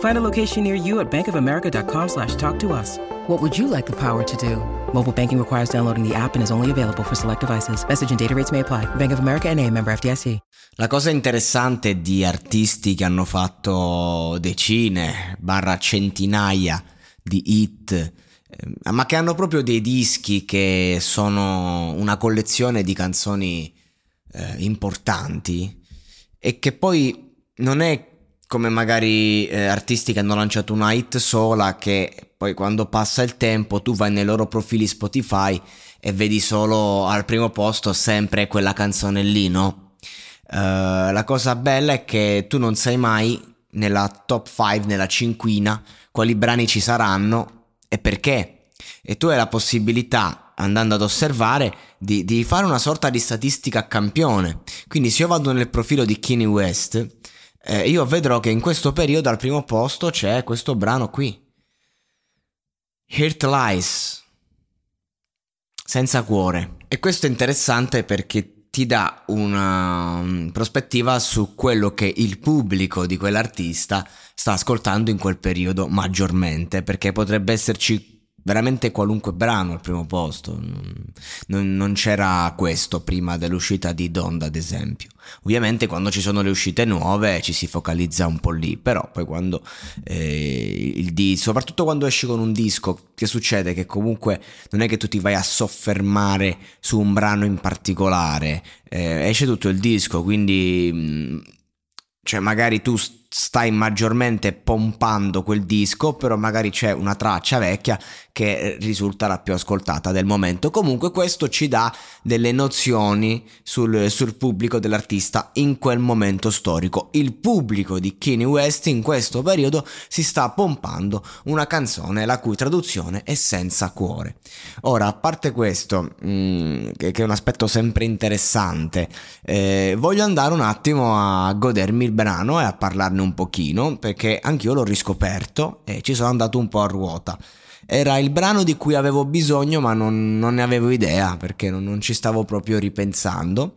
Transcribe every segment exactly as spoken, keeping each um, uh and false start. Find a location near you at bankofamerica.com slash talk to us. What would you like the power to do? Mobile banking requires downloading the app and is only available for select devices. Message and data rates may apply. Bank of America N A, member F D I C. La cosa interessante di artisti che hanno fatto decine, barra centinaia di hit, ma che hanno proprio dei dischi che sono una collezione di canzoni eh, importanti e che poi non è come magari eh, artisti che hanno lanciato una hit sola che poi quando passa il tempo tu vai nei loro profili Spotify e vedi solo al primo posto sempre quella canzone lì, no? Uh, la cosa bella è che tu non sai mai nella top cinque, nella cinquina, quali brani ci saranno e perché. E tu hai la possibilità, andando ad osservare, di, di fare una sorta di statistica a campione. Quindi se io vado nel profilo di Kanye West, Eh, io vedrò che in questo periodo al primo posto c'è questo brano qui, Heartless, senza cuore, e questo è interessante perché ti dà una prospettiva su quello che il pubblico di quell'artista sta ascoltando in quel periodo maggiormente, perché potrebbe esserci veramente qualunque brano al primo posto. Non, non c'era questo prima dell'uscita di Donda, ad esempio. Ovviamente quando ci sono le uscite nuove ci si focalizza un po' lì, però poi quando eh, il disco, soprattutto quando esci con un disco, che succede? Che comunque non è che tu ti vai a soffermare su un brano in particolare, eh, esce tutto il disco, quindi cioè magari tu stai maggiormente pompando quel disco, però magari c'è una traccia vecchia che risulta la più ascoltata del momento. Comunque questo ci dà delle nozioni sul, sul pubblico dell'artista in quel momento storico. Il pubblico di Kanye West in questo periodo si sta pompando una canzone la cui traduzione è senza cuore. Ora, a parte questo, mh, che è un aspetto sempre interessante, eh, voglio andare un attimo a godermi il brano e a parlarne un pochino, perché anch'io l'ho riscoperto e ci sono andato un po' a ruota. Era il brano di cui avevo bisogno, ma non, non ne avevo idea perché non, non ci stavo proprio ripensando.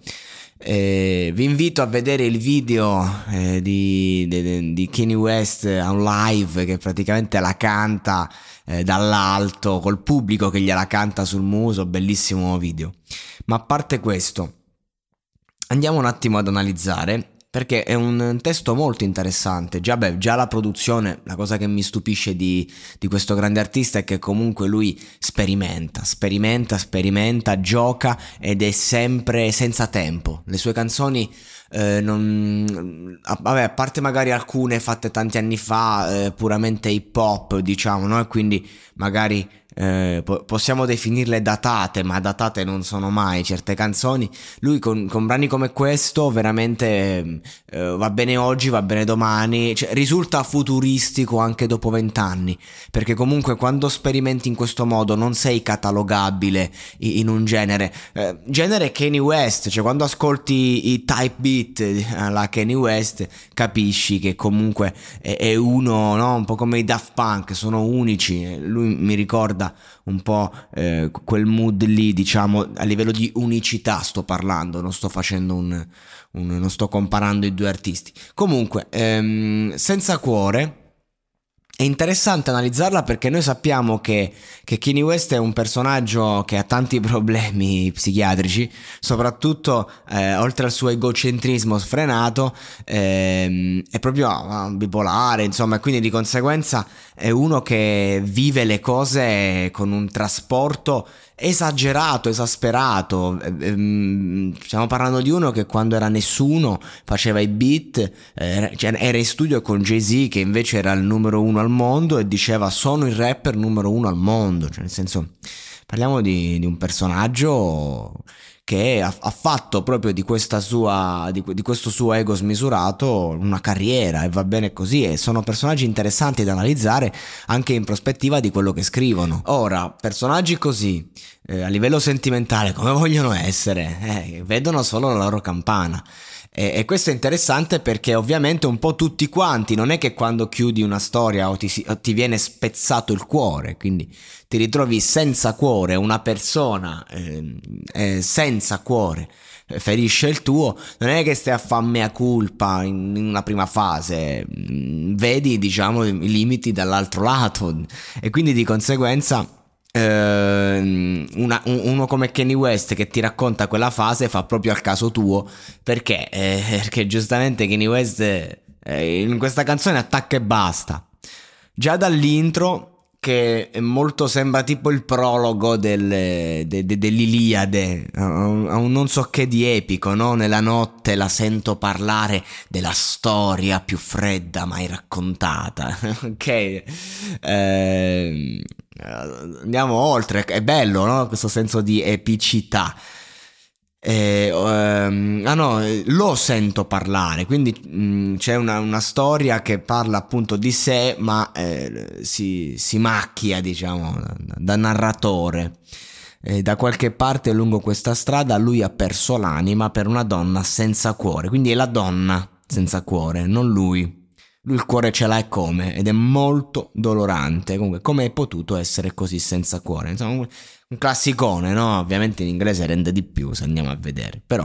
Eh, vi invito a vedere il video eh, di, di, di Kanye West a un live che praticamente la canta eh, dall'alto col pubblico che gliela canta sul muso. Bellissimo video. Ma a parte questo, andiamo un attimo ad analizzare, perché è un testo molto interessante. Già, beh, già la produzione, la cosa che mi stupisce di, di questo grande artista è che comunque lui sperimenta, sperimenta, sperimenta, gioca ed è sempre senza tempo. Le sue canzoni, eh, non, a, vabbè, a parte magari alcune fatte tanti anni fa, eh, puramente hip hop, diciamo, no? E quindi magari Eh, po- possiamo definirle datate, ma datate non sono mai certe canzoni. Lui con, con brani come questo veramente eh, va bene oggi, va bene domani, cioè, risulta futuristico anche dopo vent'anni, perché comunque quando sperimenti in questo modo non sei catalogabile in un genere eh, genere Kanye West, cioè quando ascolti i type beat la Kanye West capisci che comunque è, è uno, no? Un po' come i Daft Punk, sono unici. Lui mi ricorda ricorda un po' eh, quel mood lì, diciamo, a livello di unicità sto parlando, non sto facendo un, un non sto comparando i due artisti. Comunque, ehm, Senza Cuore è interessante analizzarla perché noi sappiamo che, che Kanye West è un personaggio che ha tanti problemi psichiatrici, soprattutto eh, oltre al suo egocentrismo sfrenato, eh, è proprio ah, bipolare, insomma, e quindi di conseguenza è uno che vive le cose con un trasporto esagerato, esasperato. Stiamo parlando di uno che quando era nessuno faceva i beat, era in studio con Jay-Z che invece era il numero uno al mondo e diceva sono il rapper numero uno al mondo, cioè nel senso parliamo di, di un personaggio che ha, ha fatto proprio di questa sua di, di questo suo ego smisurato una carriera, e va bene così, e sono personaggi interessanti da analizzare anche in prospettiva di quello che scrivono. Ora, personaggi così eh, a livello sentimentale come vogliono essere, eh, vedono solo la loro campana. E questo è interessante perché ovviamente un po' tutti quanti, non è che quando chiudi una storia o ti, o ti viene spezzato il cuore, quindi ti ritrovi senza cuore, una persona eh, eh, senza cuore ferisce il tuo, non è che stai a far mea culpa in una prima fase, vedi diciamo i limiti dall'altro lato e quindi di conseguenza... Una, uno come Kanye West che ti racconta quella fase fa proprio al caso tuo, perché eh, perché giustamente Kanye West eh, in questa canzone attacca e basta già dall'intro, che è molto, sembra tipo il prologo del, de, de, dell'Iliade, a un non so che di epico, no? Nella notte la sento parlare della storia più fredda mai raccontata. Ok, ehm andiamo oltre, è bello, no? Questo senso di epicità. Eh, um, ah no, lo sento parlare, quindi mh, c'è una, una storia che parla appunto di sé, ma eh, si, si macchia, diciamo, da narratore. Eh, da qualche parte lungo questa strada lui ha perso l'anima per una donna senza cuore, quindi è la donna senza cuore, non lui. Lui il cuore ce l'ha e come, ed è molto dolorante. Comunque, come è potuto essere così senza cuore? Insomma, un classicone, no? Ovviamente in inglese rende di più, se andiamo a vedere. Però,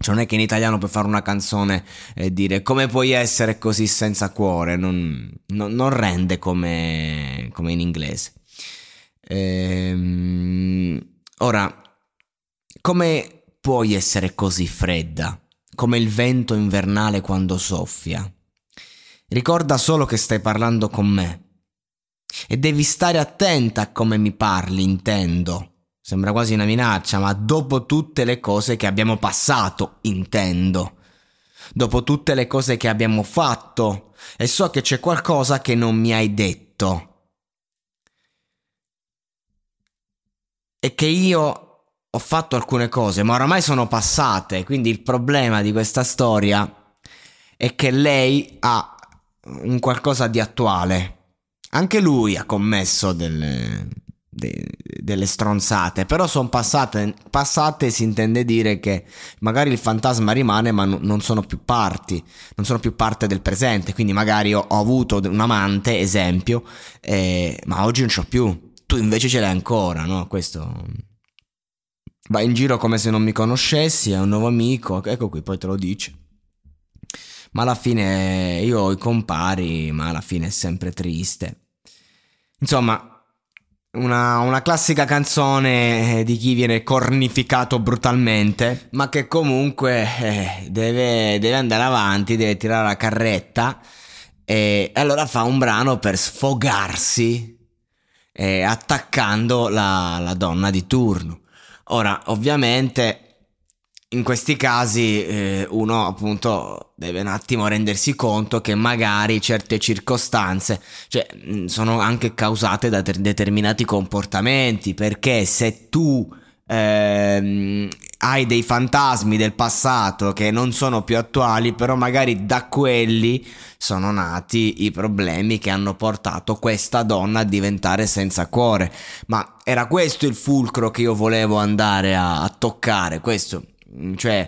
cioè, non è che in italiano puoi fare una canzone e dire come puoi essere così senza cuore, non, non, non rende come, come in inglese. Ehm, ora, come puoi essere così fredda, come il vento invernale quando soffia? Ricorda solo che stai parlando con me e devi stare attenta a come mi parli, intendo. Sembra quasi una minaccia, ma dopo tutte le cose che abbiamo passato, intendo. Dopo tutte le cose che abbiamo fatto, e so che c'è qualcosa che non mi hai detto. E che io ho fatto alcune cose, ma oramai sono passate, quindi il problema di questa storia è che lei ha un qualcosa di attuale. Anche lui ha commesso delle, de, delle stronzate, però sono passate, passate si intende dire che magari il fantasma rimane, ma no, non sono più parti, non sono più parte del presente. Quindi magari ho, ho avuto un amante, esempio, eh, ma oggi non c'ho più. Tu invece ce l'hai ancora, no? Questo va in giro come se non mi conoscessi, è un nuovo amico, ecco qui, poi te lo dice. Ma alla fine io ho i compari, ma alla fine è sempre triste. Insomma, una, una classica canzone di chi viene cornificato brutalmente, ma che comunque eh, deve, deve andare avanti, deve tirare la carretta, e allora fa un brano per sfogarsi eh, attaccando la, la donna di turno. Ora, ovviamente... in questi casi eh, uno appunto deve un attimo rendersi conto che magari certe circostanze, cioè, sono anche causate da ter- determinati comportamenti, perché se tu ehm, hai dei fantasmi del passato che non sono più attuali, però magari da quelli sono nati i problemi che hanno portato questa donna a diventare senza cuore. Ma era questo il fulcro che io volevo andare a, a toccare, questo... cioè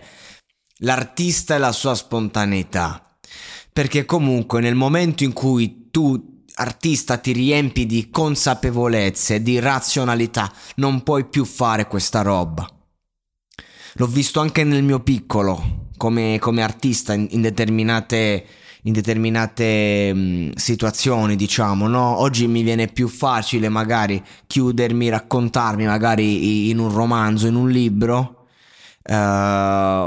l'artista e la sua spontaneità, perché comunque nel momento in cui tu artista ti riempi di consapevolezze, di razionalità. Non puoi più fare questa roba. L'ho visto anche nel mio piccolo, come, come artista in, in determinate, in determinate mh, situazioni, diciamo, no? Oggi mi viene più facile magari chiudermi, raccontarmi magari in un romanzo, in un libro, Uh,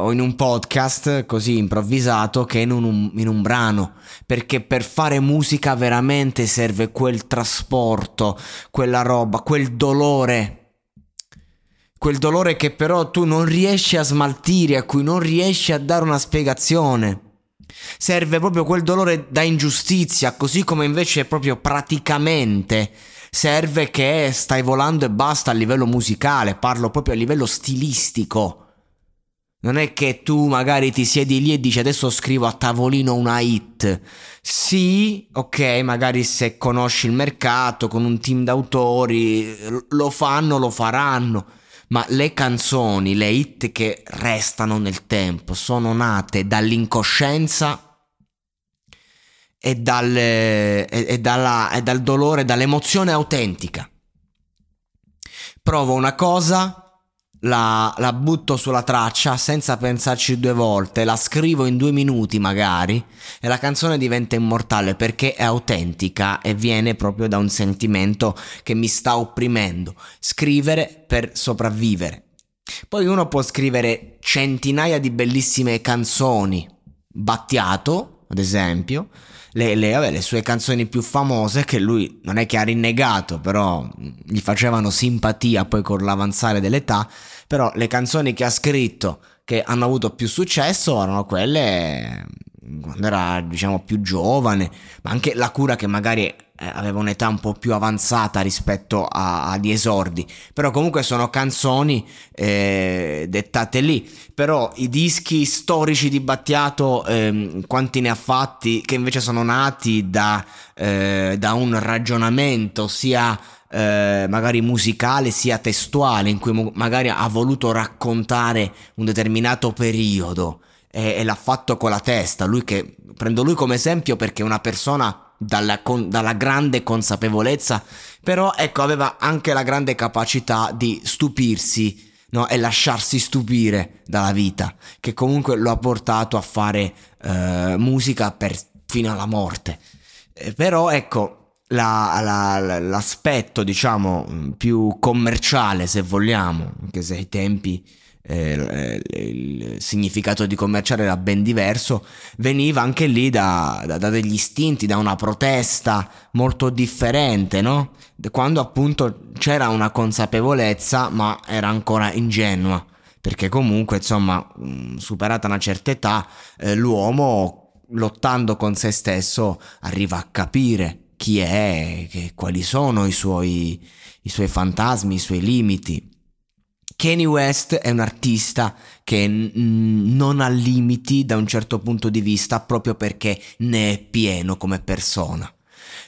o in un podcast così improvvisato, che in un, in un brano, perché per fare musica veramente serve quel trasporto, quella roba, quel dolore, quel dolore che però tu non riesci a smaltire, a cui non riesci a dare una spiegazione. Serve proprio quel dolore da ingiustizia, così come invece proprio praticamente serve che stai volando e basta a livello musicale, parlo proprio a livello stilistico. Non è che tu magari ti siedi lì e dici adesso scrivo a tavolino una hit. Sì, ok, magari se conosci il mercato, con un team d'autori lo fanno, lo faranno. Ma le canzoni, le hit che restano nel tempo, sono nate dall'incoscienza e dal, e, e dalla, e dal dolore, dall'emozione autentica. Provo una cosa, La, la butto sulla traccia senza pensarci due volte, la scrivo in due minuti magari, e la canzone diventa immortale perché è autentica e viene proprio da un sentimento che mi sta opprimendo. Scrivere per sopravvivere. Poi uno può scrivere centinaia di bellissime canzoni. Battiato, ad esempio, le, le, vabbè, le sue canzoni più famose, che lui non è che ha rinnegato, però gli facevano simpatia poi con l'avanzare dell'età. Però le canzoni che ha scritto che hanno avuto più successo erano quelle quando era, diciamo, più giovane, ma anche La Cura, che magari aveva un'età un po' più avanzata rispetto agli esordi, però comunque sono canzoni eh, dettate lì. Però i dischi storici di Battiato, eh, quanti ne ha fatti, che invece sono nati da, eh, da un ragionamento sia eh, magari musicale sia testuale, in cui mo- magari ha voluto raccontare un determinato periodo e, e l'ha fatto con la testa. Lui, che prendo lui come esempio perché è una persona Dalla, con, dalla grande consapevolezza, però ecco, aveva anche la grande capacità di stupirsi, no? E lasciarsi stupire dalla vita, che comunque lo ha portato a fare eh, musica per, fino alla morte. Eh, però ecco, la, la, la, l'aspetto, diciamo, più commerciale, se vogliamo, anche se ai tempi Eh, il significato di commerciale era ben diverso, veniva anche lì da, da, da degli istinti, da una protesta molto differente, no? Quando appunto c'era una consapevolezza, ma era ancora ingenua, perché comunque, insomma, superata una certa età, eh, l'uomo, lottando con se stesso, arriva a capire chi è, che, quali sono i suoi, i suoi fantasmi, i suoi limiti. Kanye West è un artista che n- non ha limiti da un certo punto di vista, proprio perché ne è pieno come persona.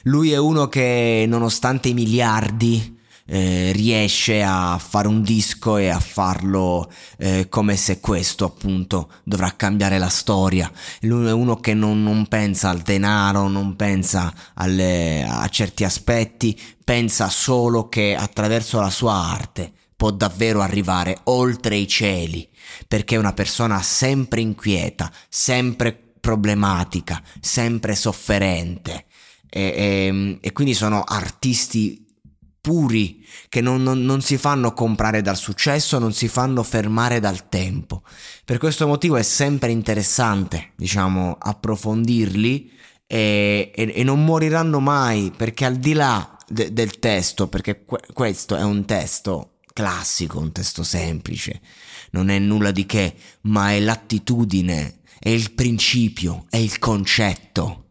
Lui è uno che, nonostante i miliardi, eh, riesce a fare un disco e a farlo eh, come se questo appunto dovrà cambiare la storia. Lui è uno che non, non pensa al denaro, non pensa alle, a certi aspetti, pensa solo che attraverso la sua arte può davvero arrivare oltre i cieli, perché è una persona sempre inquieta, sempre problematica, sempre sofferente, e, e, e quindi sono artisti puri che non, non, non si fanno comprare dal successo, non si fanno fermare dal tempo. Per questo motivo è sempre interessante, diciamo, approfondirli, e, e, e non moriranno mai, perché al di là de, del testo, perché que- questo è un testo classico, un testo semplice, non è nulla di che, ma è l'attitudine, è il principio, è il concetto.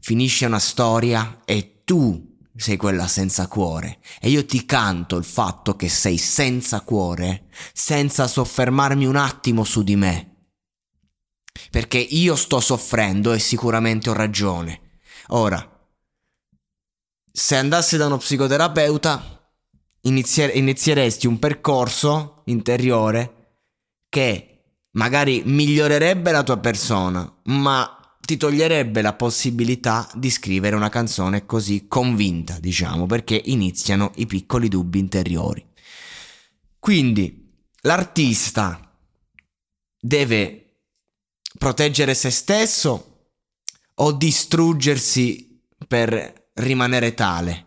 Finisce una storia e tu sei quella senza cuore, e io ti canto il fatto che sei senza cuore senza soffermarmi un attimo su di me, perché io sto soffrendo e sicuramente ho ragione. Ora, se andassi da uno psicoterapeuta, Inizier- inizieresti un percorso interiore che magari migliorerebbe la tua persona, ma ti toglierebbe la possibilità di scrivere una canzone così convinta, diciamo, perché iniziano i piccoli dubbi interiori. Quindi l'artista deve proteggere se stesso o distruggersi per rimanere tale?